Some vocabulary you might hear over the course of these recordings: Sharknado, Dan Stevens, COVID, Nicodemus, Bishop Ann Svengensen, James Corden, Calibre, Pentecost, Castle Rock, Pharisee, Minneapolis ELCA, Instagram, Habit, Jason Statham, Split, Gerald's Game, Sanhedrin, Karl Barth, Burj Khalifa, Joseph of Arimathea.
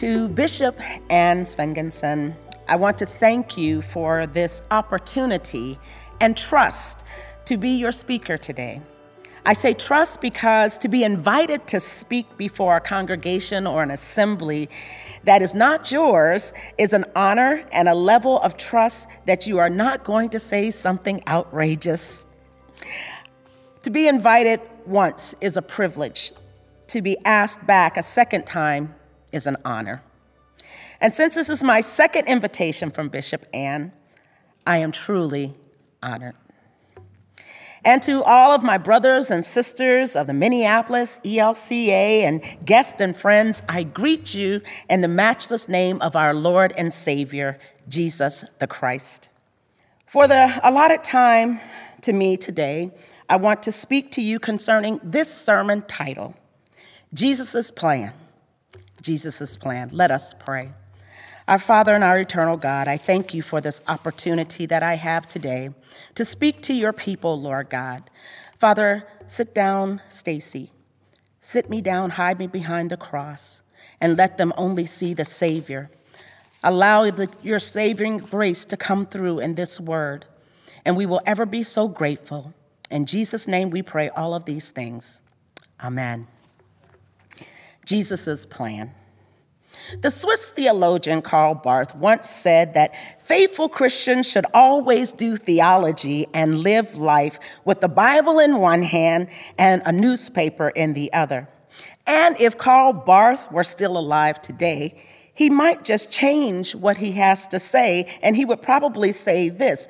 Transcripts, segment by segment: To Bishop Ann Svengensen, I want to thank you for this opportunity and trust to be your speaker today. I say trust because to be invited to speak before a congregation or an assembly that is not yours is an honor and a level of trust that you are not going to say something outrageous. To be invited once is a privilege. To be asked back a second time is an honor. And since this is my second invitation from Bishop Ann, I am truly honored. And to all of my brothers and sisters of the Minneapolis ELCA and guests and friends, I greet you in the matchless name of our Lord and Savior, Jesus the Christ. For the allotted time to me today, I want to speak to you concerning this sermon title, Jesus' Plan. Jesus' Plan. Let us pray. Our Father and our eternal God, I thank you for this opportunity that I have today to speak to your people, Lord God. Father, sit down, Stacy. Sit me down, hide me behind the cross, and let them only see the Savior. Allow your saving grace to come through in this word, and we will ever be so grateful. In Jesus' name we pray all of these things. Amen. Jesus' Plan. The Swiss theologian Karl Barth once said that faithful Christians should always do theology and live life with the Bible in one hand and a newspaper in the other. And if Karl Barth were still alive today, he might just change what he has to say, and he would probably say this: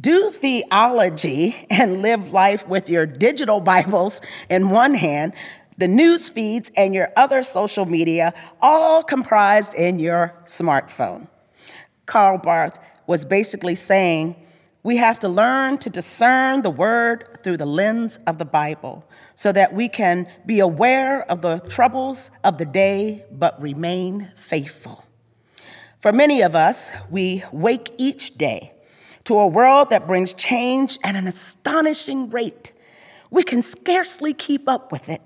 do theology and live life with your digital Bibles in one hand, the news feeds, and your other social media, all comprised in your smartphone. Karl Barth was basically saying, we have to learn to discern the word through the lens of the Bible so that we can be aware of the troubles of the day, but remain faithful. For many of us, we wake each day to a world that brings change at an astonishing rate. We can scarcely keep up with it.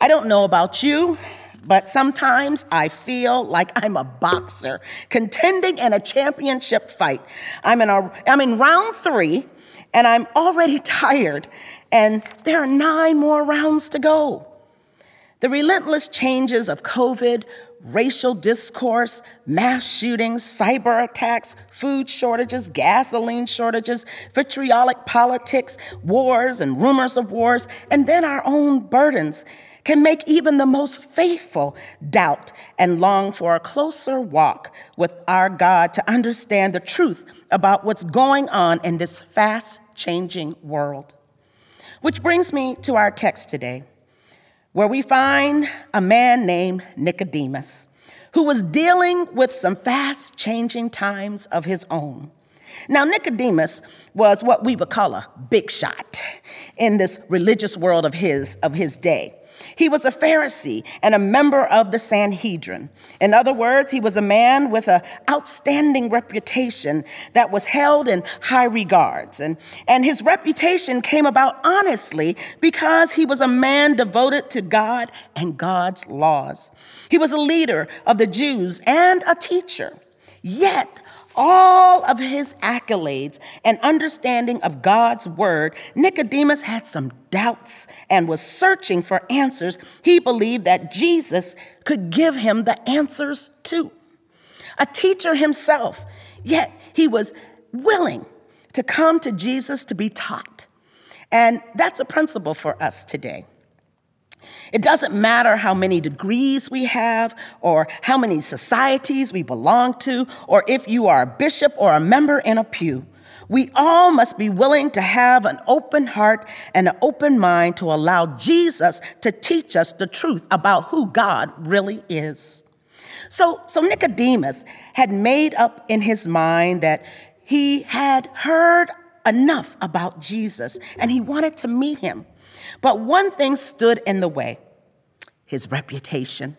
I don't know about you, but sometimes I feel like I'm a boxer contending in a championship fight. I'm in round 3, and I'm already tired, and there are 9 more rounds to go. The relentless changes of COVID, racial discourse, mass shootings, cyber attacks, food shortages, gasoline shortages, vitriolic politics, wars and rumors of wars, and then our own burdens can make even the most faithful doubt and long for a closer walk with our God to understand the truth about what's going on in this fast-changing world. Which brings me to our text today, where we find a man named Nicodemus, who was dealing with some fast-changing times of his own. Now, Nicodemus was what we would call a big shot in this religious world of his day. He was a Pharisee and a member of the Sanhedrin. In other words, he was a man with an outstanding reputation that was held in high regards. And his reputation came about honestly because he was a man devoted to God and God's laws. He was a leader of the Jews and a teacher. Yet, all of his accolades and understanding of God's word, Nicodemus had some doubts and was searching for answers he believed that Jesus could give him the answers to. A teacher himself, yet he was willing to come to Jesus to be taught. And that's a principle for us today. It doesn't matter how many degrees we have or how many societies we belong to or if you are a bishop or a member in a pew. We all must be willing to have an open heart and an open mind to allow Jesus to teach us the truth about who God really is. So Nicodemus had made up in his mind that he had heard enough about Jesus and he wanted to meet him. But one thing stood in the way: his reputation.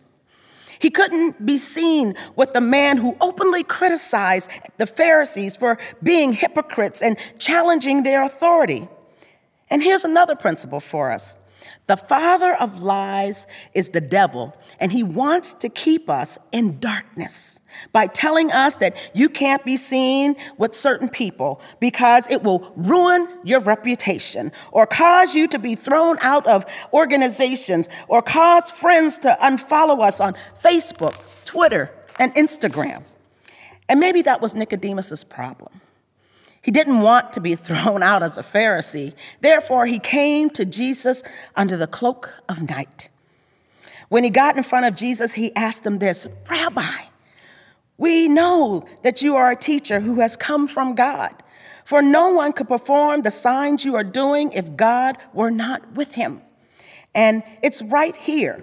He couldn't be seen with the man who openly criticized the Pharisees for being hypocrites and challenging their authority. And here's another principle for us. The father of lies is the devil, and he wants to keep us in darkness by telling us that you can't be seen with certain people because it will ruin your reputation or cause you to be thrown out of organizations or cause friends to unfollow us on Facebook, Twitter, and Instagram. And maybe that was Nicodemus's problem. He didn't want to be thrown out as a Pharisee. Therefore, he came to Jesus under the cloak of night. When he got in front of Jesus, he asked him this, "Rabbi, we know that you are a teacher who has come from God, for no one could perform the signs you are doing if God were not with him." And it's right here,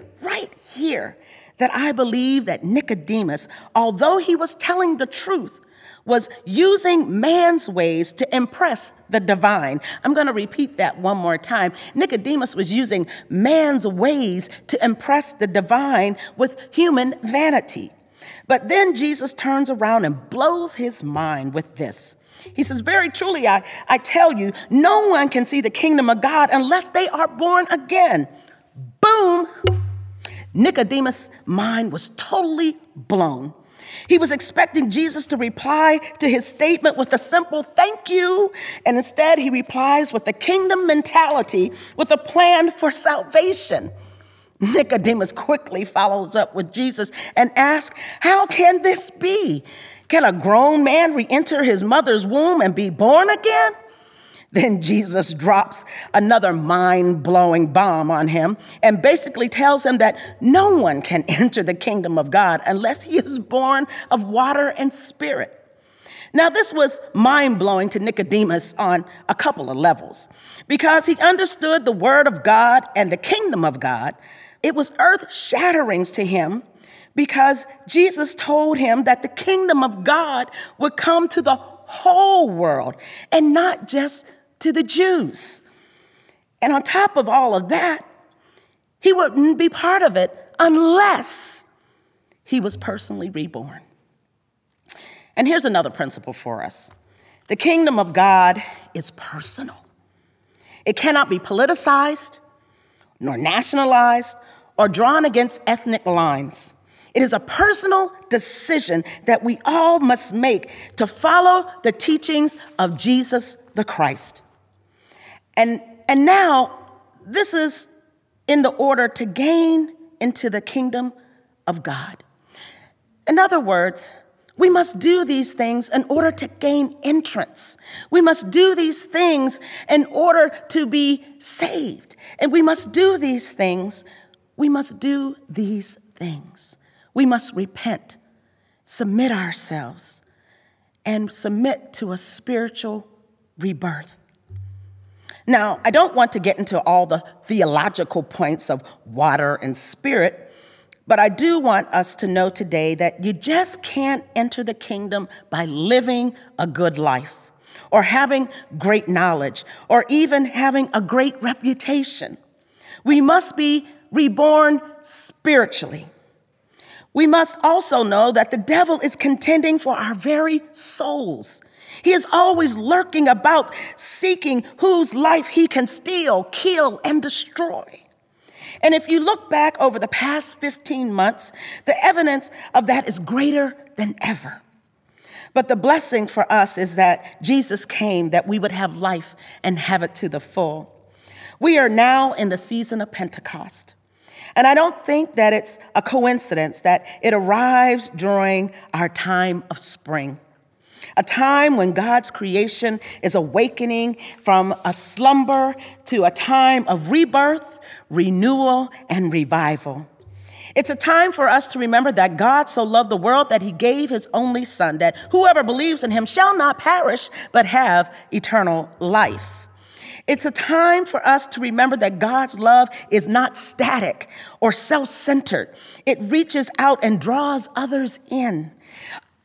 that I believe that Nicodemus, although he was telling the truth, was using man's ways to impress the divine. I'm going to repeat that one more time. Nicodemus was using man's ways to impress the divine with human vanity. But then Jesus turns around and blows his mind with this. He says, "Very truly, I tell you, no one can see the kingdom of God unless they are born again." Boom! Nicodemus' mind was totally blown. He was expecting Jesus to reply to his statement with a simple thank you. And instead, he replies with a kingdom mentality, with a plan for salvation. Nicodemus quickly follows up with Jesus and asks, "How can this be? Can a grown man re-enter his mother's womb and be born again?" Then Jesus drops another mind-blowing bomb on him and basically tells him that no one can enter the kingdom of God unless he is born of water and spirit. Now, this was mind-blowing to Nicodemus on a couple of levels because he understood the word of God and the kingdom of God. It was earth-shattering to him because Jesus told him that the kingdom of God would come to the whole world and not just to the Jews. And on top of all of that, he wouldn't be part of it unless he was personally reborn. And here's another principle for us. The kingdom of God is personal. It cannot be politicized, nor nationalized, or drawn against ethnic lines. It is a personal decision that we all must make to follow the teachings of Jesus the Christ. And now, this is in the order to gain into the kingdom of God. In other words, we must do these things in order to gain entrance. We must do these things in order to be saved. And we must do these things. We must do these things. We must repent, submit ourselves, and submit to a spiritual rebirth. Now, I don't want to get into all the theological points of water and spirit, but I do want us to know today that you just can't enter the kingdom by living a good life or having great knowledge or even having a great reputation. We must be reborn spiritually. We must also know that the devil is contending for our very souls. He is always lurking about, seeking whose life he can steal, kill, and destroy. And if you look back over the past 15 months, the evidence of that is greater than ever. But the blessing for us is that Jesus came that we would have life and have it to the full. We are now in the season of Pentecost. And I don't think that it's a coincidence that it arrives during our time of spring, a time when God's creation is awakening from a slumber to a time of rebirth, renewal, and revival. It's a time for us to remember that God so loved the world that he gave his only son, that whoever believes in him shall not perish but have eternal life. It's a time for us to remember that God's love is not static or self-centered. It reaches out and draws others in.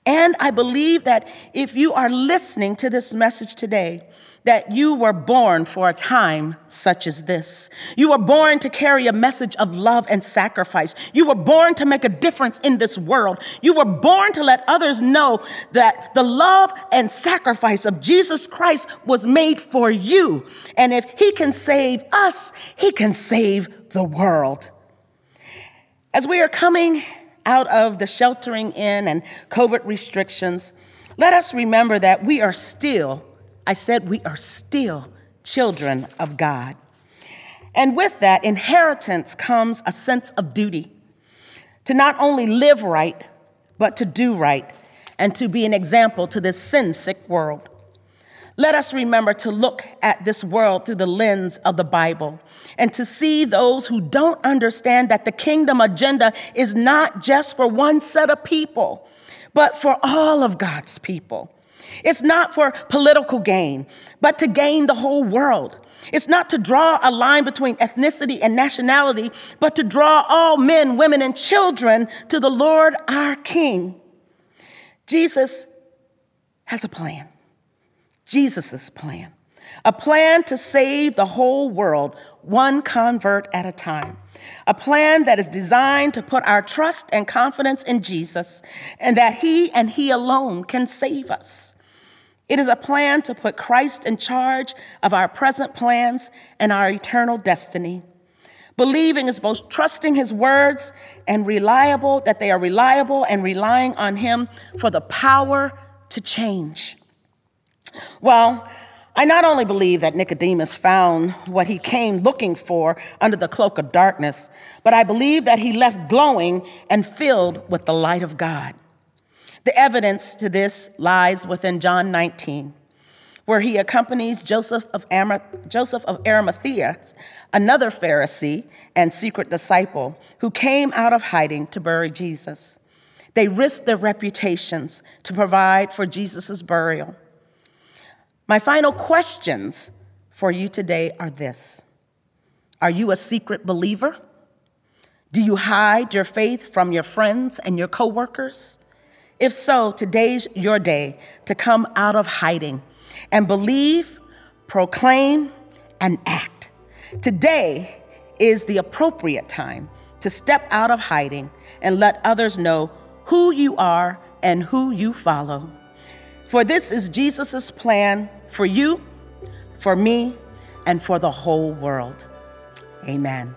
And I believe that if you are listening to this message today, that you were born for a time such as this. You were born to carry a message of love and sacrifice. You were born to make a difference in this world. You were born to let others know that the love and sacrifice of Jesus Christ was made for you. And if he can save us, he can save the world. As we are coming out of the sheltering in and COVID restrictions, let us remember that we are still, I said we are still children of God. And with that inheritance comes a sense of duty to not only live right, but to do right and to be an example to this sin-sick world. Let us remember to look at this world through the lens of the Bible and to see those who don't understand that the kingdom agenda is not just for one set of people, but for all of God's people. It's not for political gain, but to gain the whole world. It's not to draw a line between ethnicity and nationality, but to draw all men, women, and children to the Lord our King. Jesus has a plan. Jesus' plan, a plan to save the whole world, one convert at a time, a plan that is designed to put our trust and confidence in Jesus and that he and he alone can save us. It is a plan to put Christ in charge of our present plans and our eternal destiny. Believing is both trusting his words and reliable, that they are reliable, and relying on him for the power to change. Well, I not only believe that Nicodemus found what he came looking for under the cloak of darkness, but I believe that he left glowing and filled with the light of God. The evidence to this lies within John 19, where he accompanies Joseph of Arimathea, another Pharisee and secret disciple who came out of hiding to bury Jesus. They risked their reputations to provide for Jesus' burial. My final questions for you today are this. Are you a secret believer? Do you hide your faith from your friends and your coworkers? If so, today's your day to come out of hiding and believe, proclaim, and act. Today is the appropriate time to step out of hiding and let others know who you are and who you follow. For this is Jesus' plan for you, for me, and for the whole world. Amen.